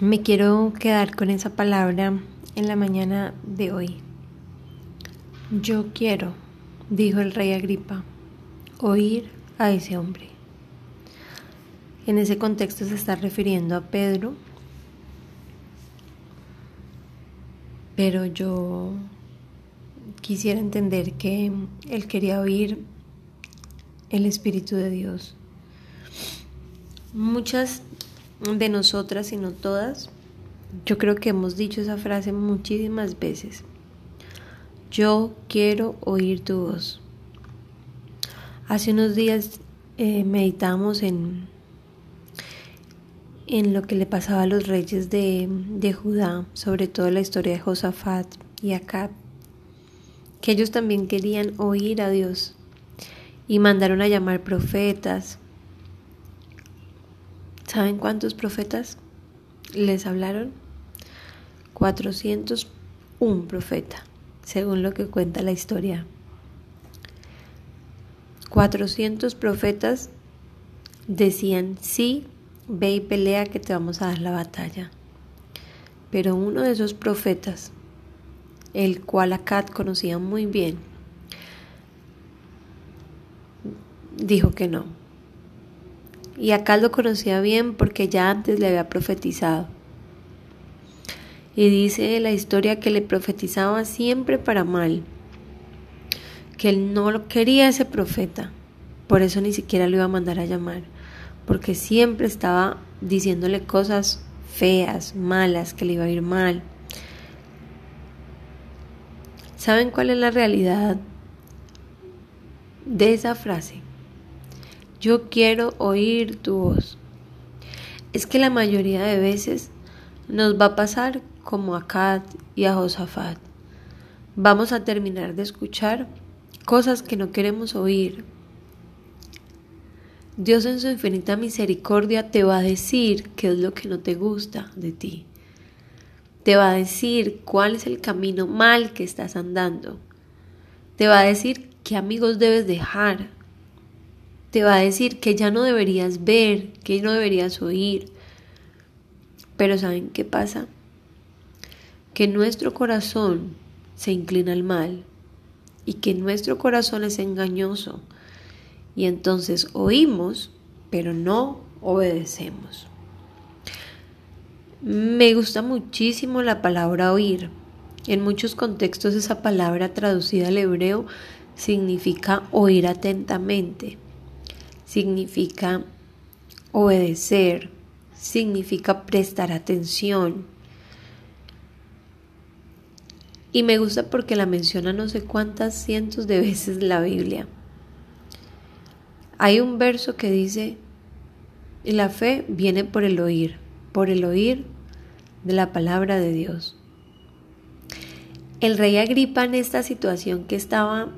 Me quiero quedar con esa palabra en la mañana de hoy. Yo quiero, dijo el rey Agripa, oír a ese hombre. En ese contexto se está refiriendo a Pedro, pero yo quisiera entender que él quería oír el Espíritu de Dios. Muchas de nosotras, y no todas, yo creo que hemos dicho esa frase muchísimas veces. Yo quiero oír tu voz. Hace unos días meditamos en lo que le pasaba a los reyes de Judá, sobre todo la historia de Josafat y Acab, que ellos también querían oír a Dios y mandaron a llamar profetas. ¿Saben cuántos profetas les hablaron? 401 profeta, según lo que cuenta la historia. 400 profetas decían, sí, ve y pelea que te vamos a dar la batalla. Pero uno de esos profetas, el cual Acab conocía muy bien, dijo que no. Y Acab lo conocía bien porque ya antes le había profetizado. Y dice la historia que le profetizaba siempre para mal, que él no lo quería ese profeta, por eso ni siquiera lo iba a mandar a llamar, porque siempre estaba diciéndole cosas feas, malas, que le iba a ir mal. ¿Saben cuál es la realidad de esa frase? Yo quiero oír tu voz. Es que la mayoría de veces nos va a pasar como a Kat y a Josafat. Vamos a terminar de escuchar cosas que no queremos oír. Dios en su infinita misericordia te va a decir qué es lo que no te gusta de ti. Te va a decir cuál es el camino mal que estás andando. Te va a decir qué amigos debes dejar. Te va a decir que ya no deberías ver, que no deberías oír. Pero ¿saben qué pasa? Que nuestro corazón se inclina al mal y que nuestro corazón es engañoso. Y entonces oímos, pero no obedecemos. Me gusta muchísimo la palabra oír. En muchos contextos esa palabra traducida al hebreo significa oír atentamente, significa obedecer, significa prestar atención. Y me gusta porque la menciona no sé cuántas cientos de veces la Biblia. Hay un verso que dice, la fe viene por el oír de la palabra de Dios. El rey Agripa, en esta situación que estaba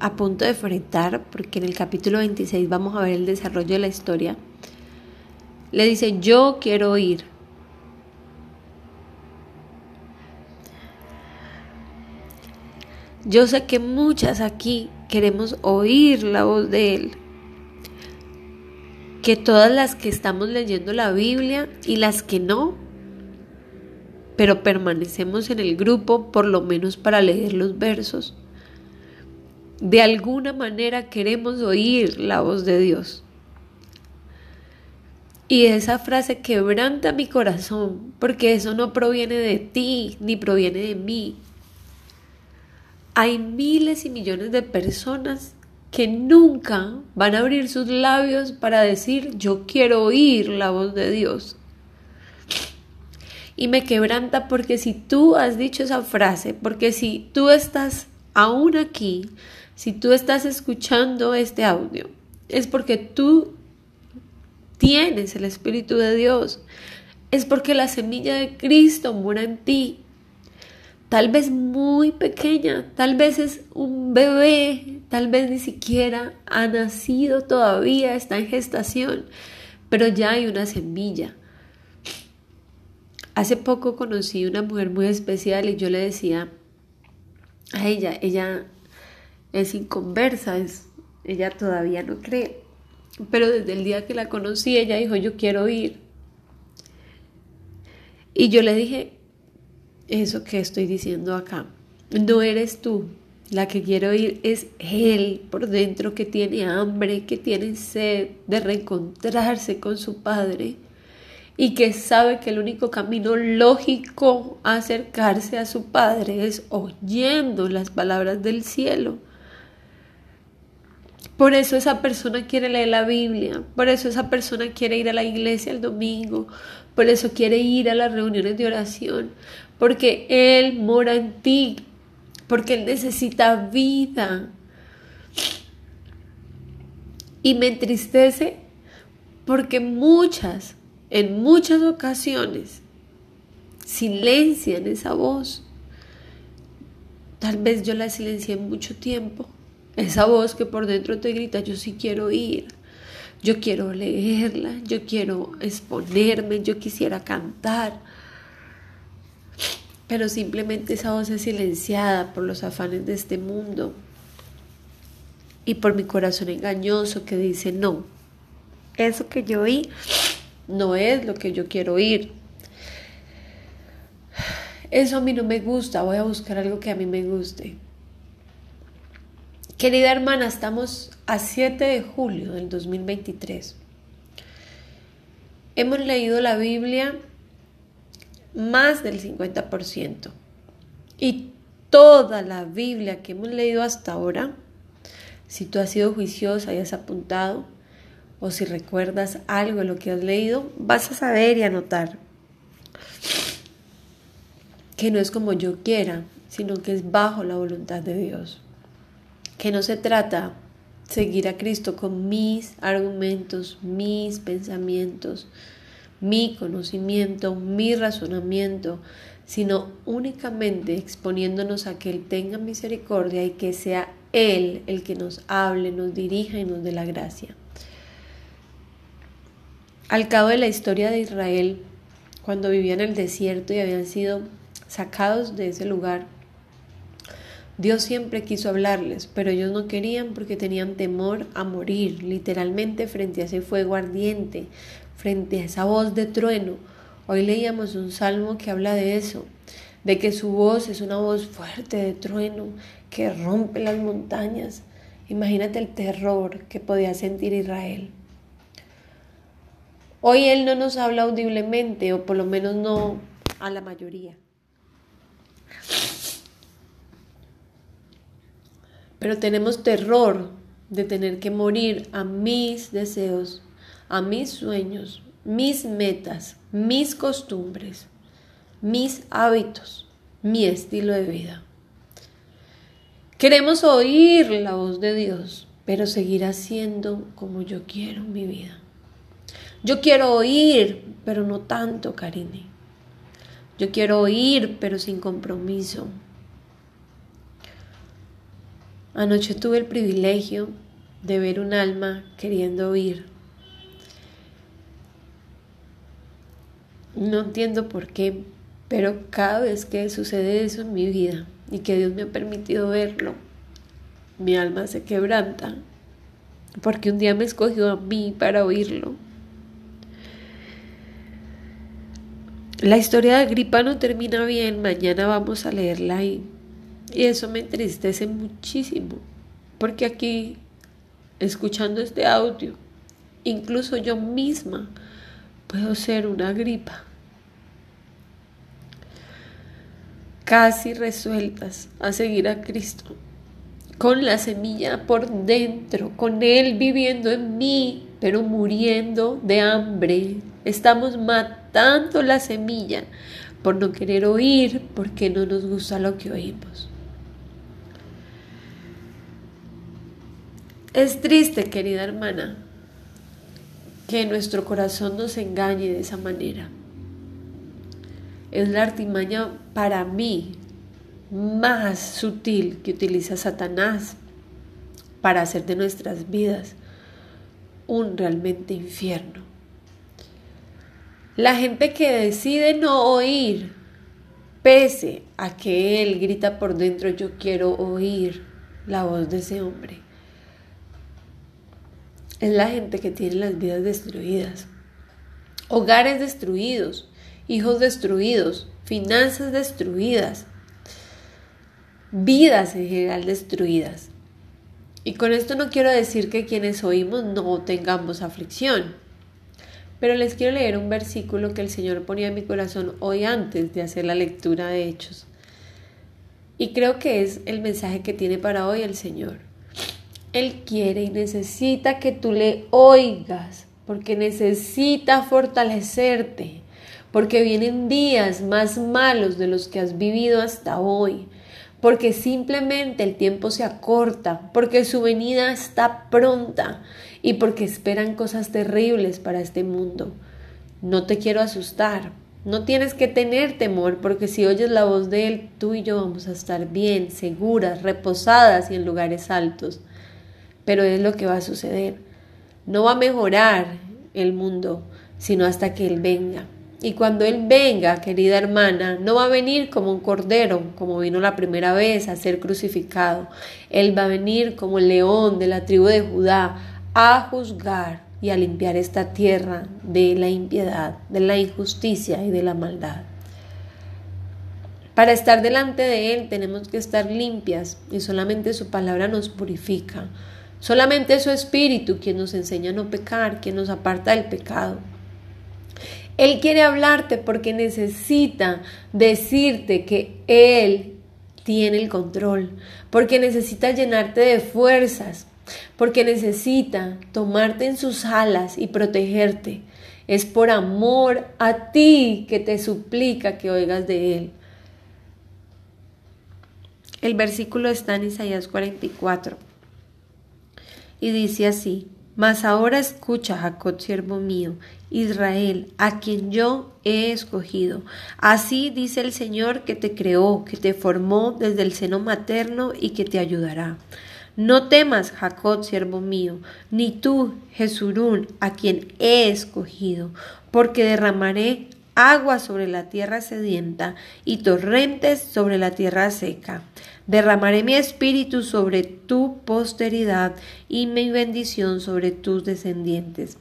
a punto de enfrentar, porque en el capítulo 26 vamos a ver el desarrollo de la historia, le dice, yo quiero oír. Yo sé que muchas aquí queremos oír la voz de Él. Que todas las que estamos leyendo la Biblia y las que no, pero permanecemos en el grupo por lo menos para leer los versos, de alguna manera queremos oír la voz de Dios. Y esa frase quebranta mi corazón, porque eso no proviene de ti ni proviene de mí. Hay miles y millones de personas que nunca van a abrir sus labios para decir, yo quiero oír la voz de Dios. Y me quebranta porque si tú has dicho esa frase, porque si tú estás aún aquí, si tú estás escuchando este audio, es porque tú tienes el Espíritu de Dios, es porque la semilla de Cristo mora en ti. Tal vez muy pequeña, tal vez es un bebé, tal vez ni siquiera ha nacido todavía, está en gestación, pero ya hay una semilla. Hace poco conocí una mujer muy especial y yo le decía a ella es inconversa, ella todavía no cree, pero desde el día que la conocí ella dijo, yo quiero ir. Y yo le dije, eso que estoy diciendo acá, no eres tú, la que quiero oír es él por dentro, que tiene hambre, que tiene sed de reencontrarse con su padre y que sabe que el único camino lógico a acercarse a su padre es oyendo las palabras del cielo. Por eso esa persona quiere leer la Biblia, por eso esa persona quiere ir a la iglesia el domingo, por eso quiere ir a las reuniones de oración, porque él mora en ti. Porque él necesita vida. Y me entristece porque en muchas ocasiones, silencian esa voz. Tal vez yo la silencié mucho tiempo. Esa voz que por dentro te grita, yo sí quiero ir. Yo quiero leerla, yo quiero exponerme, yo quisiera cantar. Pero simplemente esa voz es silenciada por los afanes de este mundo y por mi corazón engañoso que dice, no, eso que yo oí no es lo que yo quiero oír. Eso a mí no me gusta, voy a buscar algo que a mí me guste. Querida hermana, estamos a 7 de julio del 2023. Hemos leído la Biblia más del 50%. Y toda la Biblia que hemos leído hasta ahora, si tú has sido juiciosa y has apuntado, o si recuerdas algo de lo que has leído, vas a saber y anotar que no es como yo quiera, sino que es bajo la voluntad de Dios. Que no se trata de seguir a Cristo con mis argumentos, mis pensamientos, mi conocimiento, mi razonamiento, sino únicamente exponiéndonos a que Él tenga misericordia y que sea Él el que nos hable, nos dirija y nos dé la gracia. Al cabo de la historia de Israel, cuando vivían en el desierto y habían sido sacados de ese lugar, Dios siempre quiso hablarles, pero ellos no querían porque tenían temor a morir, literalmente frente a ese fuego ardiente, frente a esa voz de trueno. Hoy leíamos un salmo que habla de eso, de que su voz es una voz fuerte de trueno que rompe las montañas. Imagínate el terror que podía sentir Israel. Hoy Él no nos habla audiblemente, o por lo menos no a la mayoría. Pero tenemos terror de tener que morir a mis deseos, a mis sueños, mis metas, mis costumbres, mis hábitos, mi estilo de vida. Queremos oír la voz de Dios, pero seguir haciendo como yo quiero mi vida. Yo quiero oír, pero no tanto, Karine. Yo quiero oír, pero sin compromiso. Anoche tuve el privilegio de ver un alma queriendo oír. No entiendo por qué, pero cada vez que sucede eso en mi vida y que Dios me ha permitido verlo, mi alma se quebranta, porque un día me escogió a mí para oírlo. La historia de Agripa no termina bien, mañana vamos a leerla y eso me entristece muchísimo, porque aquí, escuchando este audio, incluso yo misma puedo ser una Agripa. Casi resueltas a seguir a Cristo, con la semilla por dentro, con Él viviendo en mí, pero muriendo de hambre. Estamos matando la semilla por no querer oír, porque no nos gusta lo que oímos. Es triste, querida hermana, que nuestro corazón nos engañe de esa manera. Es la artimaña, para mí, más sutil que utiliza Satanás para hacer de nuestras vidas un realmente infierno. La gente que decide no oír, pese a que él grita por dentro, yo quiero oír la voz de ese hombre, es la gente que tiene las vidas destruidas, hogares destruidos, hijos destruidos, finanzas destruidas, vidas en general destruidas. Y con esto no quiero decir que quienes oímos no tengamos aflicción, pero les quiero leer un versículo que el Señor ponía en mi corazón hoy antes de hacer la lectura de Hechos. Y creo que es el mensaje que tiene para hoy el Señor. Él quiere y necesita que tú le oigas, porque necesita fortalecerte, porque vienen días más malos de los que has vivido hasta hoy, porque simplemente el tiempo se acorta, porque su venida está pronta y porque esperan cosas terribles para este mundo. No te quiero asustar, no tienes que tener temor, porque si oyes la voz de Él, tú y yo vamos a estar bien, seguras, reposadas y en lugares altos. Pero es lo que va a suceder. No va a mejorar el mundo, sino hasta que Él venga. Y cuando Él venga, querida hermana, no va a venir como un cordero, como vino la primera vez a ser crucificado. Él va a venir como el león de la tribu de Judá a juzgar y a limpiar esta tierra de la impiedad, de la injusticia y de la maldad. Para estar delante de Él tenemos que estar limpias y solamente su palabra nos purifica. Solamente es su Espíritu quien nos enseña a no pecar, quien nos aparta del pecado. Él quiere hablarte porque necesita decirte que Él tiene el control, porque necesita llenarte de fuerzas, porque necesita tomarte en sus alas y protegerte. Es por amor a ti que te suplica que oigas de Él. El versículo está en Isaías 44 y dice así: Mas ahora escucha, Jacob, siervo mío, Israel, a quien yo he escogido. Así dice el Señor que te creó, que te formó desde el seno materno y que te ayudará. No temas, Jacob, siervo mío, ni tú, Jesurún, a quien he escogido, porque derramaré agua sobre la tierra sedienta y torrentes sobre la tierra seca. Derramaré mi espíritu sobre tu posteridad y mi bendición sobre tus descendientes.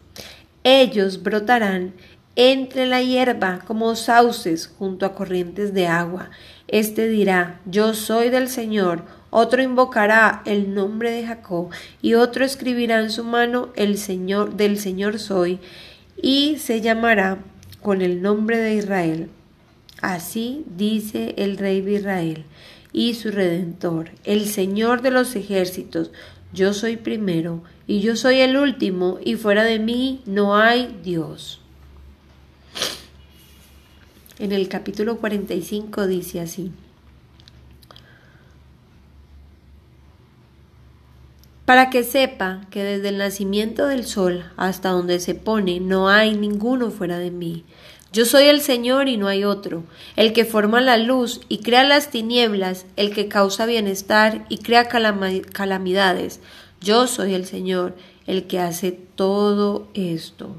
Ellos brotarán entre la hierba como sauces junto a corrientes de agua. Este dirá: Yo soy del Señor. Otro invocará el nombre de Jacob y otro escribirá en su mano: El Señor, del Señor soy, y se llamará con el nombre de Israel. Así dice el Rey de Israel y su Redentor, el Señor de los ejércitos: Yo soy primero y yo soy el último, y fuera de mí no hay Dios. En el capítulo 45 dice así: Para que sepa que desde el nacimiento del sol hasta donde se pone no hay ninguno fuera de mí. Yo soy el Señor y no hay otro, el que forma la luz y crea las tinieblas, el que causa bienestar y crea calamidades. Yo soy el Señor, el que hace todo esto.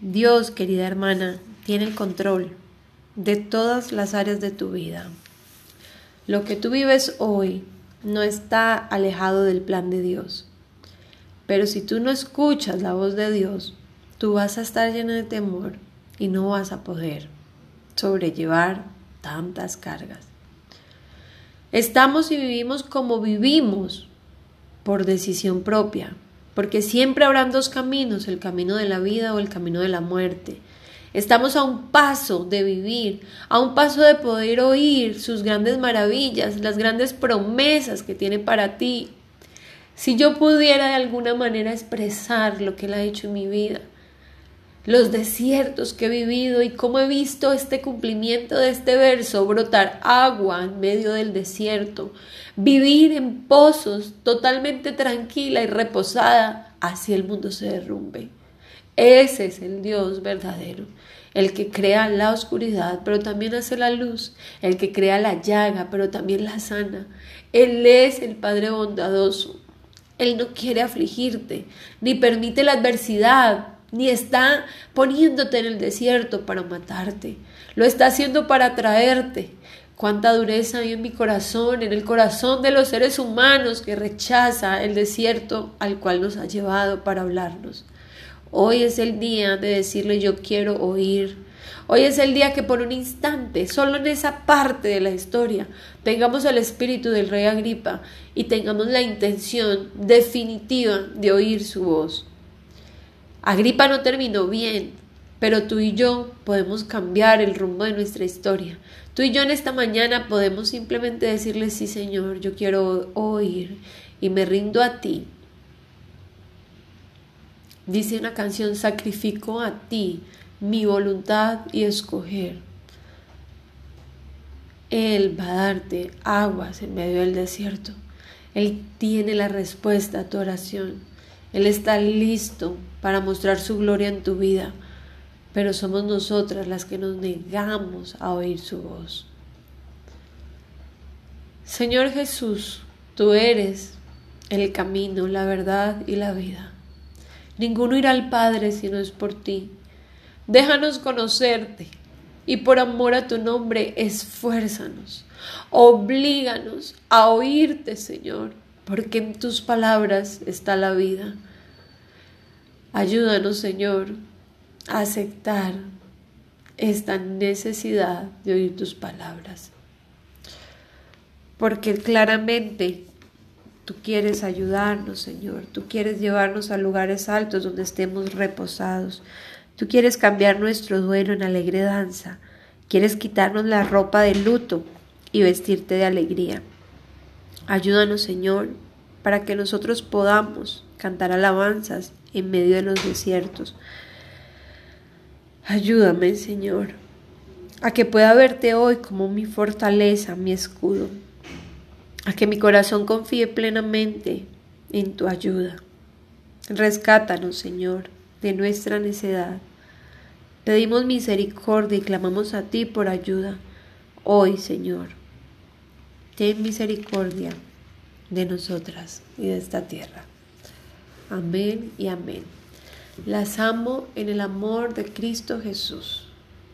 Dios, querida hermana, tiene el control de todas las áreas de tu vida. Lo que tú vives hoy no está alejado del plan de Dios. Pero si tú no escuchas la voz de Dios, tú vas a estar lleno de temor y no vas a poder sobrellevar tantas cargas. Estamos y vivimos como vivimos por decisión propia, porque siempre habrán dos caminos, el camino de la vida o el camino de la muerte. Estamos a un paso de vivir, a un paso de poder oír sus grandes maravillas, las grandes promesas que tiene para ti. Si yo pudiera de alguna manera expresar lo que Él ha hecho en mi vida, los desiertos que he vivido y cómo he visto este cumplimiento de este verso, brotar agua en medio del desierto, vivir en pozos totalmente tranquila y reposada, así el mundo se derrumbe. Ese es el Dios verdadero, el que crea la oscuridad, pero también hace la luz, el que crea la llaga, pero también la sana. Él es el Padre bondadoso. Él no quiere afligirte, ni permite la adversidad, ni está poniéndote en el desierto para matarte. Lo está haciendo para traerte. Cuánta dureza hay en mi corazón, en el corazón de los seres humanos que rechaza el desierto al cual nos ha llevado para hablarnos. Hoy es el día de decirle: yo quiero oír, Hoy es el día que por un instante, solo en esa parte de la historia, tengamos el espíritu del rey Agripa y tengamos la intención definitiva de oír su voz. Agripa no terminó bien, pero tú y yo podemos cambiar el rumbo de nuestra historia. Tú y yo en esta mañana podemos simplemente decirle: sí, Señor, yo quiero oír y me rindo a ti. Dice una canción: sacrifico a ti mi voluntad y escoger. Él va a darte aguas en medio del desierto. Él tiene la respuesta a tu oración. Él está listo para mostrar su gloria en tu vida, pero somos nosotras las que nos negamos a oír su voz. Señor Jesús, tú eres el camino, la verdad y la vida. Ninguno irá al Padre si no es por ti. Déjanos conocerte y por amor a tu nombre esfuérzanos. Oblíganos a oírte, Señor, porque en tus palabras está la vida. Ayúdanos, Señor, a aceptar esta necesidad de oír tus palabras, porque claramente tú quieres ayudarnos, Señor. Tú quieres llevarnos a lugares altos donde estemos reposados. Tú quieres cambiar nuestro duelo en alegre danza. Quieres quitarnos la ropa de luto y vestirte de alegría. Ayúdanos, Señor, para que nosotros podamos cantar alabanzas en medio de los desiertos. Ayúdame, Señor, a que pueda verte hoy como mi fortaleza, mi escudo, a que mi corazón confíe plenamente en tu ayuda. Rescátanos, Señor, de nuestra necedad. Pedimos misericordia y clamamos a ti por ayuda hoy, Señor. Ten misericordia de nosotras y de esta tierra. Amén y amén. Las amo en el amor de Cristo Jesús.